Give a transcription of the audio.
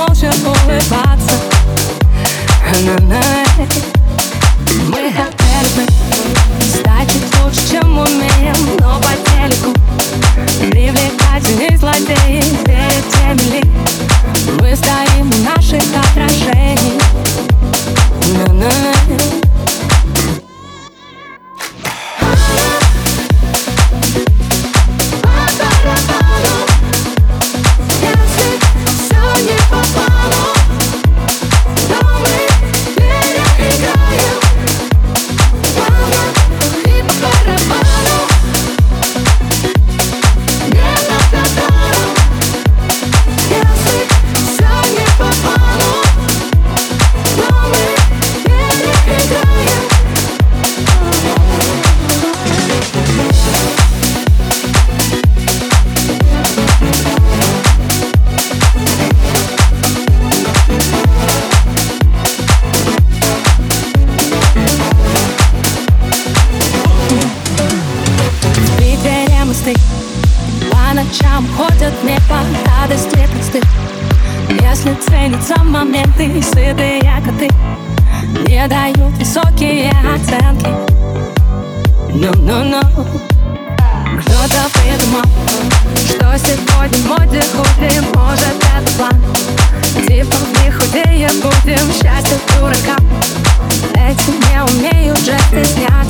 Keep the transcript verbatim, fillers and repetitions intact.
молча улыбаться. Мы хотели бы стать лучше, чем умеем, но по телеку привлекательней злодеи перед теми ли. Мы стоим в наших отражениях. По ночам ходят мне по радости простых. Если ценятся моменты, сытые коты не дают высокие оценки. Ну-ну-ну. Кто-то придумал, что сегодня в моде худеем. Может, это план, типа мы худее будем, счастье дурака. Эти не умеют жесты снять.